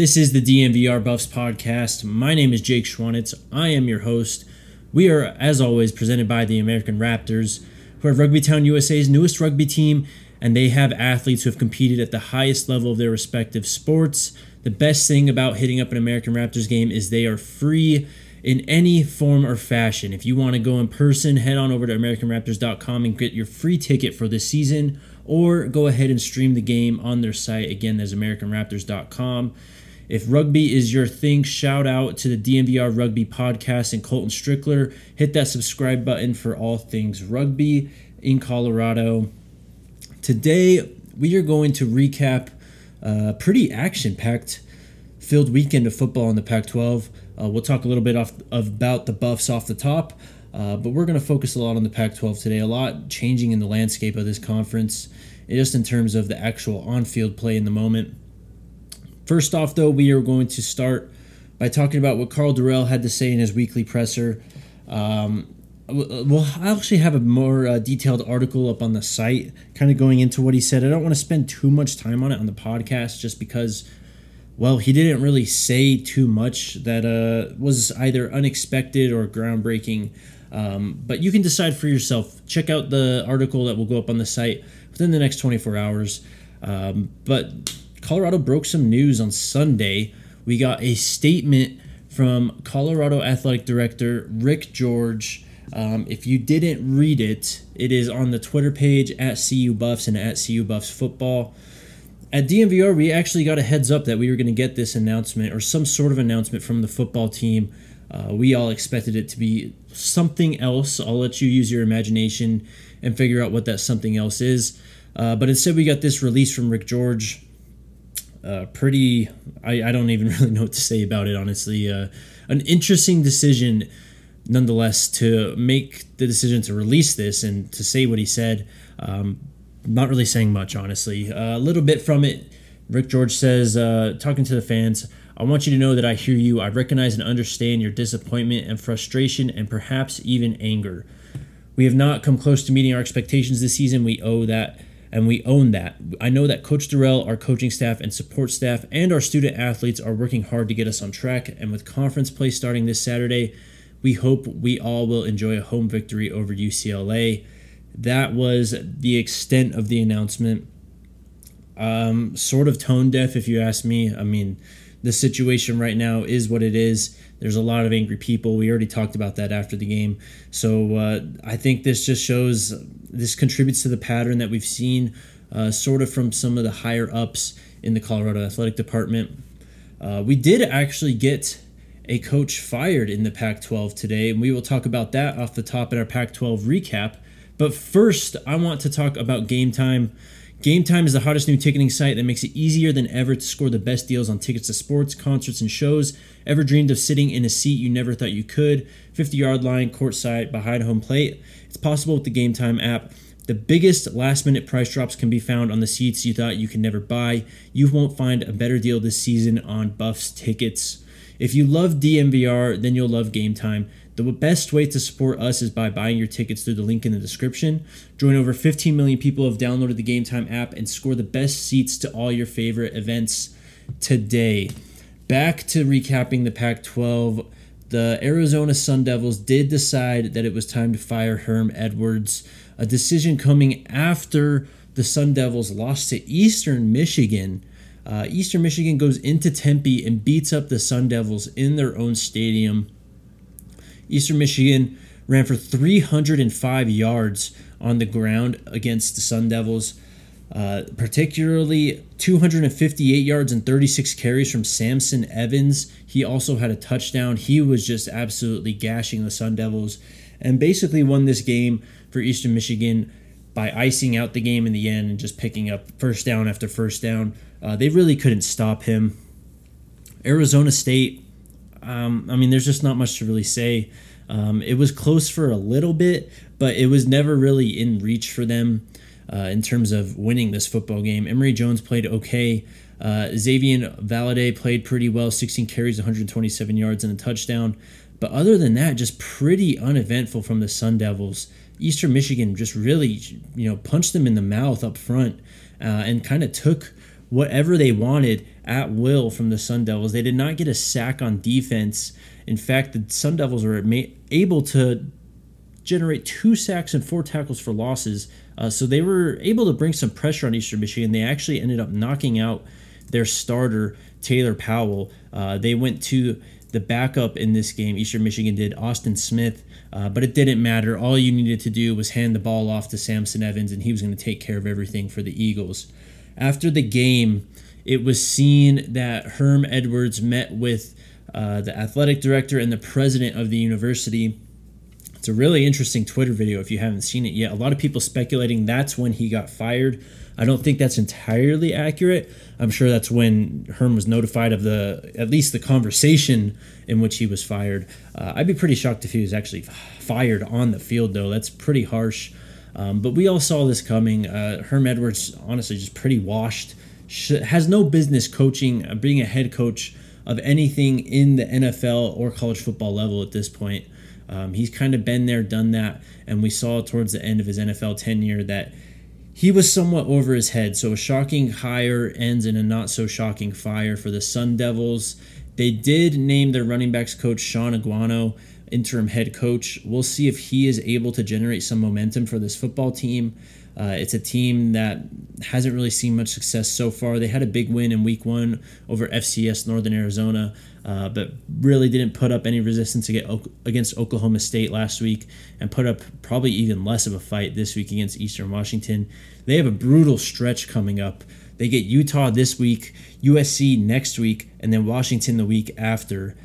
This is the DMVR Buffs Podcast. My name is Jake Schwanitz. I am your host. We are, as always, presented by the American Raptors, who are Rugby Town USA's newest rugby team, and they have athletes who have competed at the highest level of their respective sports. The best thing about hitting up an American Raptors game is they are free in any form or fashion. If you want to go in person, head on over to AmericanRaptors.com and get your free ticket for this season, or go ahead and stream the game on their site. Again, that's AmericanRaptors.com. If rugby is your thing, shout out to the DMVR Rugby Podcast and Colton Strickler. Hit that subscribe button for all things rugby in Colorado. Today, we are going to recap a pretty action-packed filled weekend of football in the Pac-12. We'll talk a little bit about the Buffs off the top, but we're going to focus a lot on the Pac-12 today. A lot changing in the landscape of this conference, just in terms of the actual on-field play in the moment. First off, though, we are going to start by talking about what Carl Dorrell had to say in his weekly presser. I actually have a more detailed article up on the site kind of going into what he said. I don't want to spend too much time on it on the podcast just because, well, he didn't really say too much that was either unexpected or groundbreaking. But you can decide for yourself. Check out the article that will go up on the site within the next 24 hours. But Colorado broke some news on Sunday. We got a statement from Colorado Athletic Director Rick George. If you didn't read it, it is on the Twitter page at CU Buffs and at CU Buffs Football. At DMVR, we actually got a heads up that we were going to get this announcement or some sort of announcement from the football team. We all expected it to be something else. I'll let you use your imagination and figure out what that something else is. But instead, we got this release from Rick George. I don't even really know what to say about it, honestly. An interesting decision, nonetheless, to make the decision to release this and to say what he said. Not really saying much, honestly. A little bit from it, Rick George says, talking to the fans, "I want you to know that I hear you. I recognize and understand your disappointment and frustration and perhaps even anger. We have not come close to meeting our expectations this season. We owe that. And we own that. I know that Coach Dorrell, our coaching staff and support staff, and our student athletes are working hard to get us on track. And with conference play starting this Saturday, we hope we all will enjoy a home victory over UCLA." That was the extent of the announcement. Sort of tone deaf, if you ask me. I mean, the situation right now is what it is. There's a lot of angry people. We already talked about that after the game. So I think this just shows, this contributes to the pattern that we've seen sort of from some of the higher ups in the Colorado Athletic Department. We did actually get a coach fired in the Pac-12 today, and we will talk about that off the top in our Pac-12 recap. But first, I want to talk about GameTime. GameTime is the hottest new ticketing site that makes it easier than ever to score the best deals on tickets to sports, concerts, and shows. Ever dreamed of sitting in a seat you never thought you could? 50-yard line, courtside, behind home plate. It's possible with the GameTime app. The biggest last-minute price drops can be found on the seats you thought you could never buy. You won't find a better deal this season on Buffs tickets. If you love DMVR, then you'll love GameTime. The best way to support us is by buying your tickets through the link in the description. Join over 15 million people who have downloaded the GameTime app and score the best seats to all your favorite events today. Back to recapping the Pac-12, the Arizona Sun Devils did decide that it was time to fire Herm Edwards, a decision coming after the Sun Devils lost to Eastern Michigan. Eastern Michigan goes into Tempe and beats up the Sun Devils in their own stadium. Eastern Michigan ran for 305 yards on the ground against the Sun Devils, particularly 258 yards and 36 carries from Samson Evans. He also had a touchdown. He was just absolutely gashing the Sun Devils and basically won this game for Eastern Michigan by icing out the game in the end and just picking up first down after first down. They really couldn't stop him. Arizona State, there's just not much to really say. It was close for a little bit, but it was never really in reach for them in terms of winning this football game. Emory Jones played okay. Xavier Valade played pretty well, 16 carries, 127 yards, and a touchdown. But other than that, just pretty uneventful from the Sun Devils. Eastern Michigan just really, punched them in the mouth up front and kind of took whatever they wanted at will from the Sun Devils. They did not get a sack on defense. In fact, the Sun Devils were able to generate 2 sacks and 4 tackles for losses. So they were able to bring some pressure on Eastern Michigan. They actually ended up knocking out their starter, Taylor Powell. They went to the backup in this game. Eastern Michigan did, Austin Smith, but it didn't matter. All you needed to do was hand the ball off to Samson Evans, and he was going to take care of everything for the Eagles. After the game, it was seen that Herm Edwards met with the athletic director and the president of the university. It's a really interesting Twitter video if you haven't seen it yet. A lot of people speculating that's when he got fired. I don't think that's entirely accurate. I'm sure that's when Herm was notified of at least the conversation in which he was fired. I'd be pretty shocked if he was actually fired on the field, though. That's pretty harsh. But we all saw this coming. Herm Edwards, honestly, just pretty washed. Has no business coaching, being a head coach of anything in the NFL or college football level at this point. He's kind of been there, done that, and we saw towards the end of his NFL tenure that he was somewhat over his head. So a shocking hire ends in a not-so-shocking fire for the Sun Devils. They did name their running backs coach, Sean Aguano, interim head coach. We'll see if he is able to generate some momentum for this football team. It's a team that hasn't really seen much success so far. They had a big win in Week 1 over FCS Northern Arizona, but really didn't put up any resistance against Oklahoma State last week, and put up probably even less of a fight this week against Eastern Washington. They have a brutal stretch coming up. They get Utah this week, USC next week, and then Washington the week after.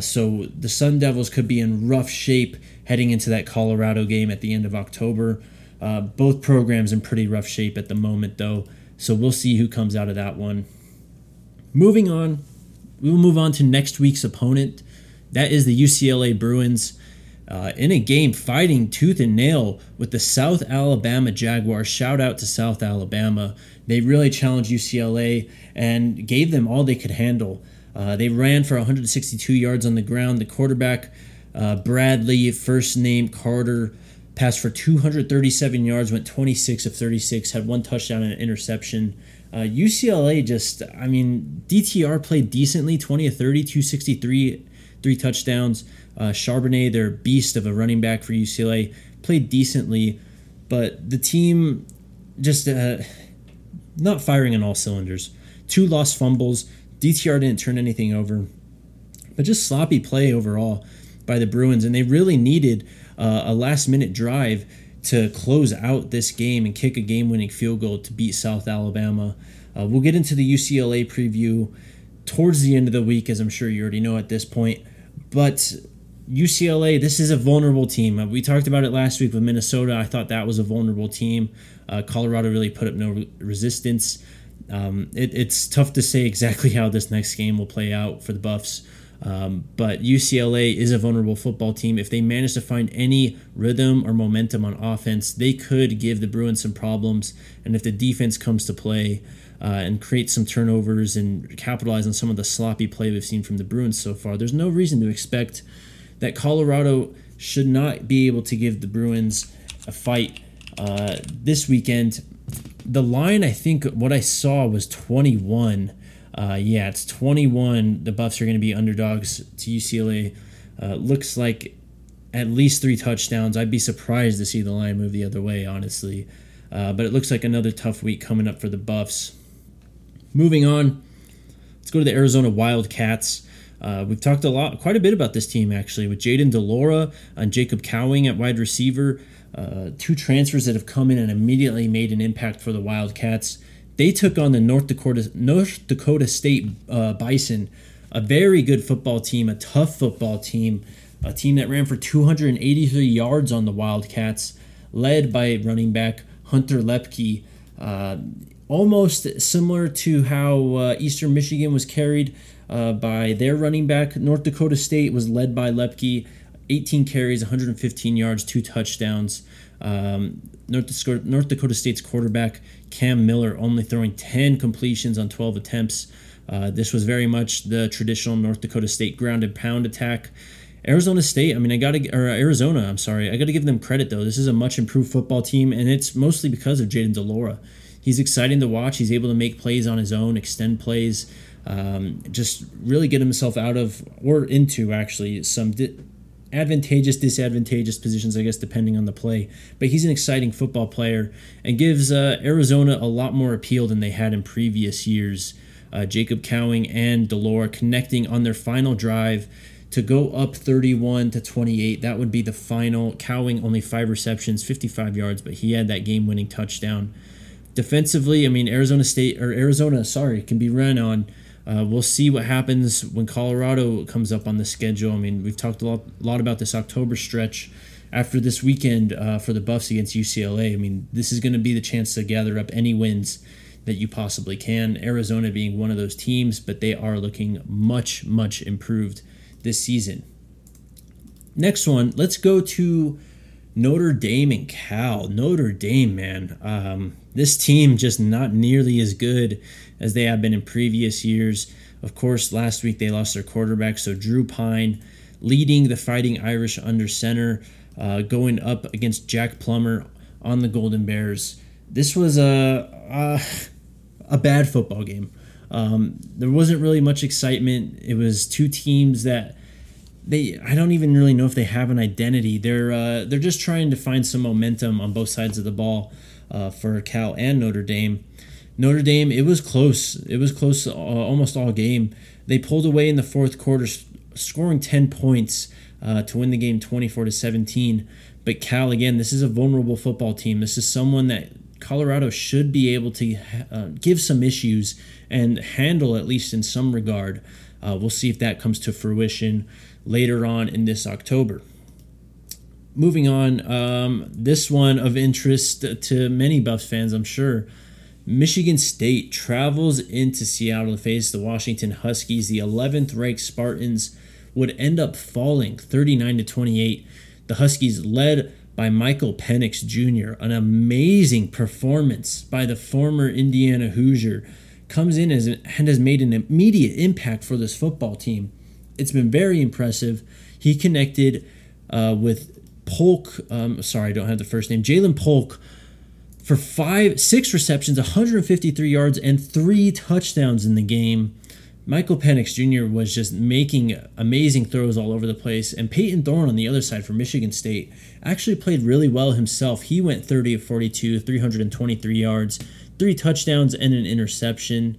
So the Sun Devils could be in rough shape heading into that Colorado game at the end of October. Both programs in pretty rough shape at the moment, though, so we'll see who comes out of that one. Moving on, we will move on to next week's opponent. That is the UCLA Bruins in a game fighting tooth and nail with the South Alabama Jaguars. Shout out to South Alabama. They really challenged UCLA and gave them all they could handle. They ran for 162 yards on the ground. The quarterback, Bradley, first name Carter, passed for 237 yards, went 26 of 36, had 1 touchdown and an interception. UCLA just, DTR played decently, 20 of 30, 263, 3 touchdowns. Charbonnet, their beast of a running back for UCLA, played decently, but the team just not firing on all cylinders. 2 lost fumbles. DTR didn't turn anything over, but just sloppy play overall by the Bruins, and they really needed a last-minute drive to close out this game and kick a game-winning field goal to beat South Alabama. We'll get into the UCLA preview towards the end of the week, as I'm sure you already know at this point. But UCLA, this is a vulnerable team. We talked about it last week with Minnesota. I thought that was a vulnerable team. Colorado really put up no resistance. It's tough to say exactly how this next game will play out for the Buffs. But UCLA is a vulnerable football team. If they manage to find any rhythm or momentum on offense, they could give the Bruins some problems. And if the defense comes to play and creates some turnovers and capitalize on some of the sloppy play we've seen from the Bruins so far, there's no reason to expect that Colorado should not be able to give the Bruins a fight this weekend. The line, I think, what I saw was 21. It's 21. The Buffs are going to be underdogs to UCLA. Looks like at least 3 touchdowns. I'd be surprised to see the line move the other way, honestly. But it looks like another tough week coming up for the Buffs. Moving on, let's go to the Arizona Wildcats. We've talked quite a bit about this team, actually, with Jaden DeLora and Jacob Cowing at wide receiver. 2 transfers that have come in and immediately made an impact for the Wildcats. They took on the North Dakota State Bison, a very good football team, a tough football team, a team that ran for 283 yards on the Wildcats, led by running back Hunter Lepke. Almost similar to how Eastern Michigan was carried by their running back. North Dakota State was led by Lepke, 18 carries, 115 yards, 2 touchdowns. North Dakota State's quarterback Cam Miller only throwing 10 completions on 12 attempts. This was very much the traditional North Dakota State grounded pound attack. Arizona, I'm sorry. I got to give them credit, though. This is a much improved football team, and it's mostly because of Jaden DeLora. He's exciting to watch. He's able to make plays on his own, extend plays. just really get himself out of, or into actually, some advantageous, disadvantageous positions, I guess, depending on the play. But he's an exciting football player and gives Arizona a lot more appeal than they had in previous years. Jacob Cowing and DeLora connecting on their final drive to go up 31-28. That would be the final. Cowing only 5 receptions, 55 yards, but he had that game-winning touchdown. Defensively, I mean, Arizona can be ran on. We'll see what happens when Colorado comes up on the schedule. I mean, we've talked a lot about this October stretch after this weekend for the Buffs against UCLA. I mean, this is going to be the chance to gather up any wins that you possibly can, Arizona being one of those teams, but they are looking much, much improved this season. Next one, let's go to Notre Dame and Cal. Notre Dame, man. This team just not nearly as good as they have been in previous years. Of course, last week they lost their quarterback, so Drew Pine leading the Fighting Irish under center, going up against Jack Plummer on the Golden Bears. This was a bad football game. There wasn't really much excitement. It was two teams that I don't even really know if they have an identity. They're just trying to find some momentum on both sides of the ball for Cal and Notre Dame. Notre Dame, it was close. It was close almost all game. They pulled away in the fourth quarter, scoring 10 points to win the game 24-17. But Cal, again, this is a vulnerable football team. This is someone that Colorado should be able to give some issues and handle, at least in some regard. We'll see if that comes to fruition later on in this October. Moving on, this one of interest to many Buffs fans, I'm sure. Michigan State travels into Seattle to face the Washington Huskies. The 11th-ranked Spartans would end up falling 39-28. The Huskies led by Michael Penix Jr., an amazing performance by the former Indiana Hoosier, comes in and has made an immediate impact for this football team. It's been very impressive. He connected with Polk, sorry, I don't have the first name, Jalen Polk, for 6 receptions, 153 yards, and 3 touchdowns in the game. Michael Penix Jr. was just making amazing throws all over the place. And Peyton Thorne on the other side for Michigan State actually played really well himself. He went 30 of 42, 323 yards, 3 touchdowns, and an interception.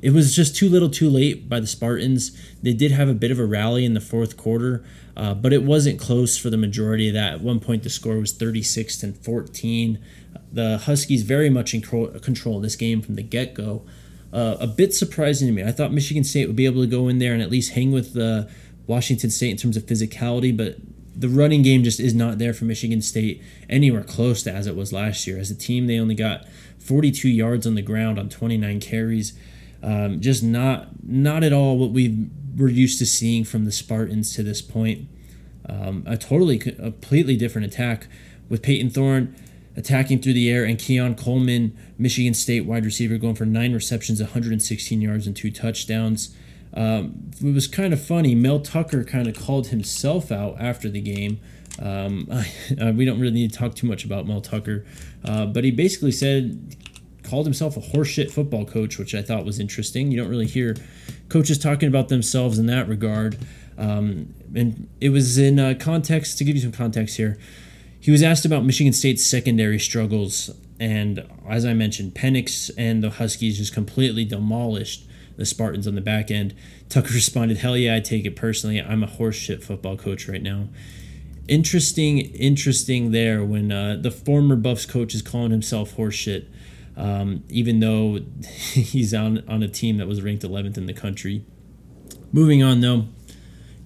It was just too little too late by the Spartans. They did have a bit of a rally in the fourth quarter, but it wasn't close for the majority of that. At one point, the score was 36-14. The Huskies very much in control of this game from the get-go. A bit surprising to me. I thought Michigan State would be able to go in there and at least hang with Washington State in terms of physicality, but the running game just is not there for Michigan State anywhere close to as it was last year. As a team, they only got 42 yards on the ground on 29 carries. Just not at all what we were used to seeing from the Spartans to this point. A totally, completely different attack with Peyton Thorne attacking through the air, and Keon Coleman, Michigan State wide receiver, going for 9 receptions, 116 yards, and 2 touchdowns. It was kind of funny. Mel Tucker kind of called himself out after the game. We don't really need to talk too much about Mel Tucker, but he basically called himself a horseshit football coach, which I thought was interesting. You don't really hear coaches talking about themselves in that regard. And it was in context, to give you some context here. He was asked about Michigan State's secondary struggles, and as I mentioned, Penix and the Huskies just completely demolished the Spartans on the back end. Tucker responded, "Hell yeah, I take it personally. I'm a horseshit football coach right now." Interesting there when the former Buffs coach is calling himself horseshit, even though he's on a team that was ranked 11th in the country. Moving on, though.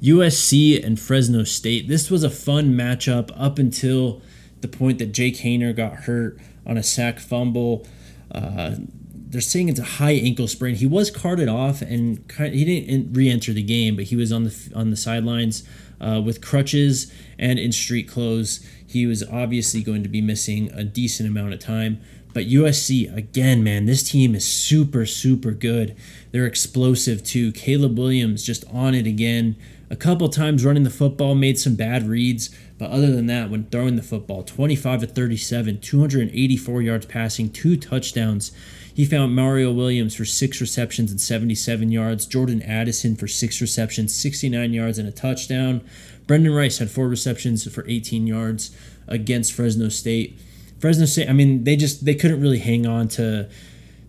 USC and Fresno State. This was a fun matchup up until the point that Jake Hayner got hurt on a sack fumble. They're saying it's a high ankle sprain. He was carted off and he didn't re-enter the game, but he was on the sidelines with crutches and in street clothes. He was obviously going to be missing a decent amount of time. But USC, again, man, this team is super, super good. They're explosive, too. Caleb Williams just on it again. A couple times running the football, made some bad reads. But other than that, when throwing the football, 25 of 37, 284 yards passing, 2 touchdowns. He found Mario Williams for 6 receptions and 77 yards. Jordan Addison for 6 receptions, 69 yards, and a touchdown. Brendan Rice had 4 receptions for 18 yards against Fresno State. Fresno State, I mean, they couldn't really hang on to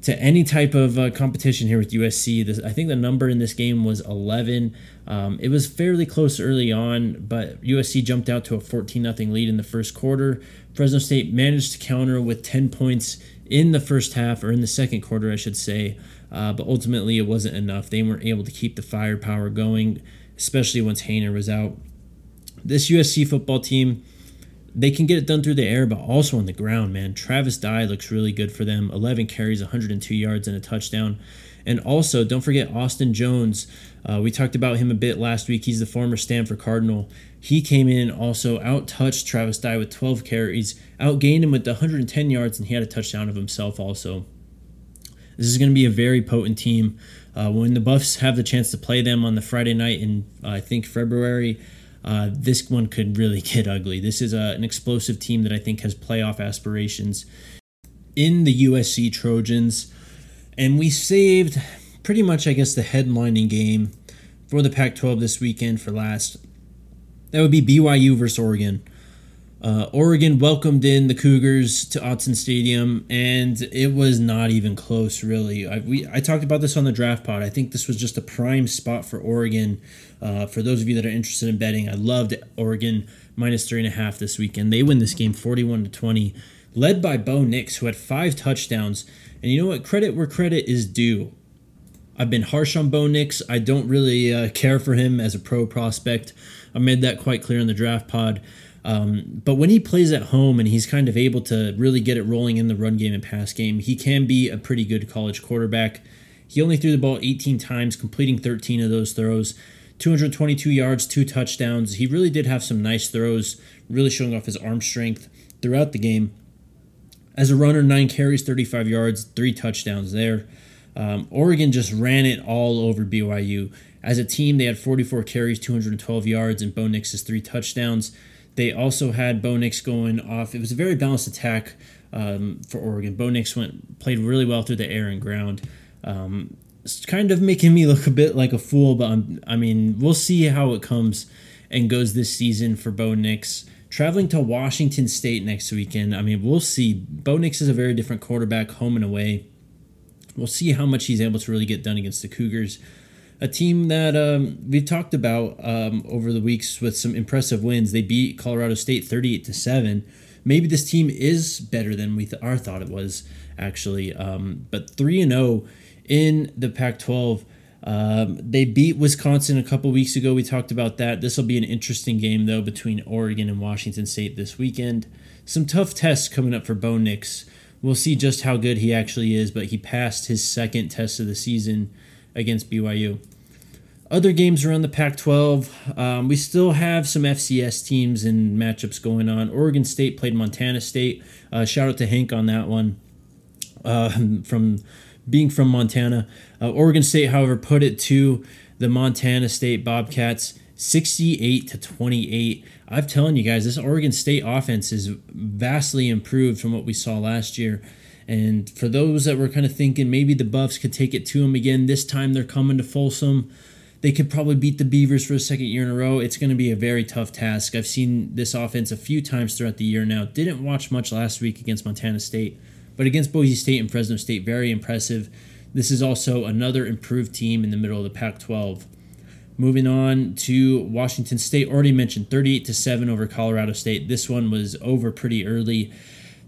any type of competition here with USC. I think the number in this game was 11. It was fairly close early on, but USC jumped out to a 14-0 lead in the first quarter. Fresno State managed to counter with 10 points in the first half, or in the second quarter, I should say, but ultimately it wasn't enough. They weren't able to keep the firepower going, especially once Hainer was out. This USC football team, they can get it done through the air, but also on the ground, man. Travis Dye looks really good for them. 11 carries, 102 yards, and a touchdown. And also, don't forget Austin Jones. We talked about him a bit last week. He's the former Stanford Cardinal. He came in and also out-touched Travis Dye with 12 carries, outgained him with 110 yards, and he had a touchdown of himself also. This is going to be a very potent team. When the Buffs have the chance to play them on the Friday night in, I think, February, this one could really get ugly. This is an explosive team that I think has playoff aspirations in the USC Trojans. And we saved pretty much, I guess, the headlining game for the Pac-12 this weekend for last. That would be BYU versus Oregon. Oregon welcomed in the Cougars to Autzen Stadium, and it was not even close, really. I talked about this on the draft pod. I think this was just a prime spot for Oregon. For those of you that are interested in betting, I loved Oregon minus 3.5 this weekend. They win this game 41-20, led by Bo Nix, who had 5 touchdowns. And you know what? Credit where credit is due. I've been harsh on Bo Nix. I don't really care for him as a pro prospect. I made that quite clear in the draft pod. But when he plays at home and he's kind of able to really get it rolling in the run game and pass game, he can be a pretty good college quarterback. He only threw the ball 18 times, completing 13 of those throws, 222 yards, 2 touchdowns. He really did have some nice throws, really showing off his arm strength throughout the game. As a runner, 9 carries, 35 yards, 3 touchdowns there. Oregon just ran it all over BYU. As a team, they had 44 carries, 212 yards, and Bo Nix's 3 touchdowns. They also had Bo Nix going off. It was a very balanced attack for Oregon. Bo Nix played really well through the air and ground. It's kind of making me look a bit like a fool, but I mean, we'll see how it comes and goes this season for Bo Nix. Traveling to Washington State next weekend, I mean, we'll see. Bo Nix is a very different quarterback home and away. We'll see how much he's able to really get done against the Cougars. A team that we've talked about over the weeks with some impressive wins. They beat Colorado State 38-7. Maybe this team is better than we thought it was, actually. But 3-0 in the Pac-12. They beat Wisconsin a couple weeks ago. We talked about that. This will be an interesting game, though, between Oregon and Washington State this weekend. Some tough tests coming up for Bo Nix. We'll see just how good he actually is, but he passed his second test of the season against BYU. Other games around the Pac-12, we still have some FCS teams and matchups going on. Oregon State played Montana State. Shout out to Hank on that one from Montana. Oregon State, however, put it to the Montana State Bobcats 68-28. I'm telling you guys, this Oregon State offense is vastly improved from what we saw last year. And for those that were kind of thinking maybe the Buffs could take it to them again, this time they're coming to Folsom. They could probably beat the Beavers for a second year in a row. It's going to be a very tough task. I've seen this offense a few times throughout the year now. Didn't watch much last week against Montana State, but against Boise State and Fresno State, very impressive. This is also another improved team in the middle of the Pac-12. Moving on to Washington State, already mentioned 38-7 over Colorado State. This one was over pretty early.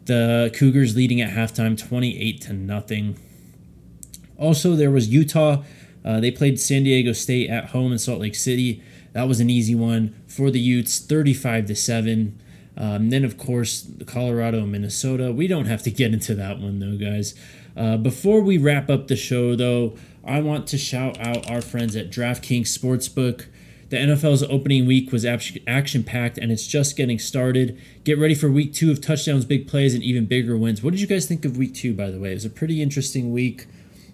The Cougars leading at halftime 28-0. Also, there was Utah. They played San Diego State at home in Salt Lake City. That was an easy one for the Utes, 35-7. Then, of course, Colorado and Minnesota. We don't have to get into that one, though, guys. Before we wrap up the show, though, I want to shout out our friends at DraftKings Sportsbook. The NFL's opening week was action-packed, and it's just getting started. Get ready for week 2 of touchdowns, big plays, and even bigger wins. What did you guys think of week 2, by the way? It was a pretty interesting week.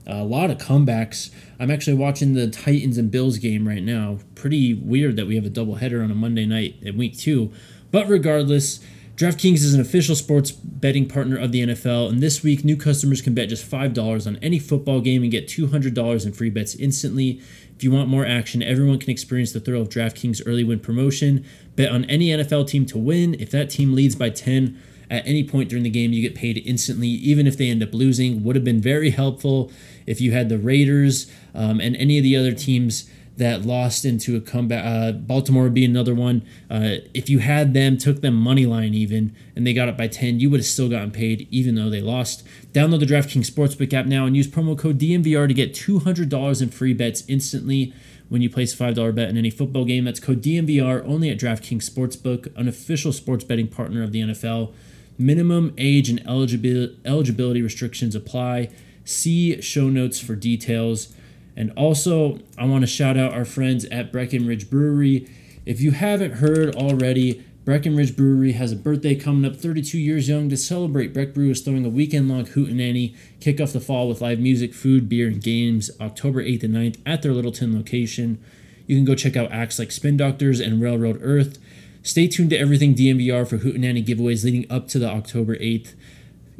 A lot of comebacks. I'm actually watching the Titans and Bills game right now. Pretty weird that we have a doubleheader on a Monday night in week 2. But regardless, DraftKings is an official sports betting partner of the NFL, and this week, new customers can bet just $5 on any football game and get $200 in free bets instantly. If you want more action, everyone can experience the thrill of DraftKings early win promotion. Bet on any NFL team to win. If that team leads by 10 at any point during the game, you get paid instantly, even if they end up losing. Would have been very helpful if you had the Raiders and any of the other teams that lost into a comeback. Baltimore would be another one. If you had them, took them money line even, and they got it by 10, you would have still gotten paid even though they lost. Download the DraftKings Sportsbook app now and use promo code DMVR to get $200 in free bets instantly when you place a $5 bet in any football game. That's code DMVR only at DraftKings Sportsbook, an official sports betting partner of the NFL. Minimum age and eligibility restrictions apply. See show notes for details. And also, I want to shout out our friends at Breckenridge Brewery. If you haven't heard already, Breckenridge Brewery has a birthday coming up, 32 years young. To celebrate, Breck Brew is throwing a weekend-long hootenanny. Kick off the fall with live music, food, beer, and games October 8th and 9th at their Littleton location. You can go check out acts like Spin Doctors and Railroad Earth. Stay tuned to Everything DMVR for hootenanny giveaways leading up to the October 8th.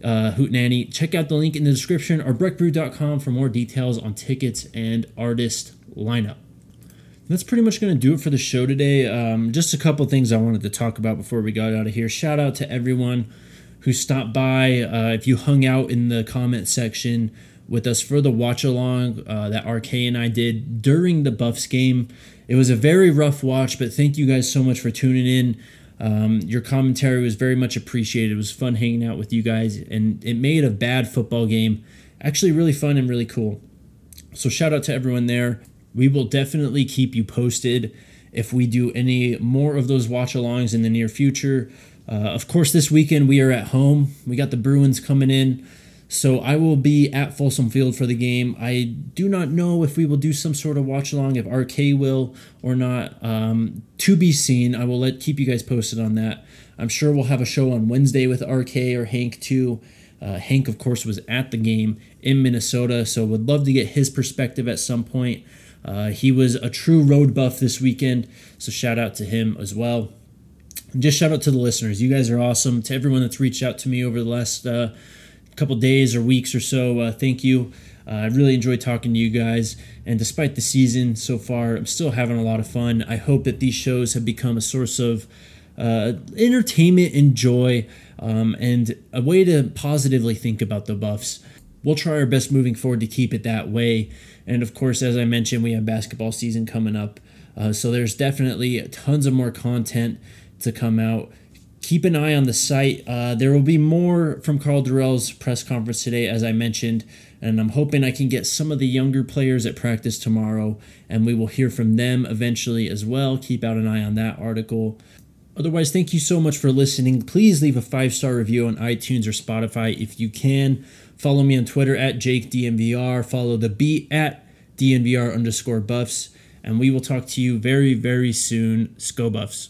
Hootenanny. Check out the link in the description or breckbrew.com for more details on tickets and artist lineup. And that's pretty much going to do it for the show today. Just a couple things I wanted to talk about before we got out of here. Shout out to everyone who stopped by. If you hung out in the comment section with us for the watch along that RK and I did during the Buffs game, it was a very rough watch, but thank you guys so much for tuning in. Your commentary was very much appreciated. It was fun hanging out with you guys, and it made a bad football game actually really fun and really cool. So shout out to everyone there. We will definitely keep you posted if we do any more of those watch-alongs in the near future. Of course, this weekend we are at home. We got the Bruins coming in, so I will be at Folsom Field for the game. I do not know if we will do some sort of watch-along, if RK will or not. To be seen. I will keep you guys posted on that. I'm sure we'll have a show on Wednesday with RK or Hank too. Hank, of course, was at the game in Minnesota, so would love to get his perspective at some point. He was a true road buff this weekend, so shout out to him as well. And just shout out to the listeners. You guys are awesome. To everyone that's reached out to me over the last couple days or weeks or so, thank you. I really enjoy talking to you guys, and despite the season so far, I'm still having a lot of fun. I hope that these shows have become a source of entertainment and joy, and a way to positively think about the Buffs. We'll try our best moving forward to keep it that way, and of course, as I mentioned, we have basketball season coming up, so there's definitely tons of more content to come out. Keep an eye on the site. There will be more from Carl Dorrell's press conference today, as I mentioned, and I'm hoping I can get some of the younger players at practice tomorrow, and we will hear from them eventually as well. Keep out an eye on that article. Otherwise, thank you so much for listening. Please leave a 5-star review on iTunes or Spotify if you can. Follow me on Twitter at JakeDMVR. Follow the beat at DNVR_Buffs, and we will talk to you very, very soon. Sco Buffs.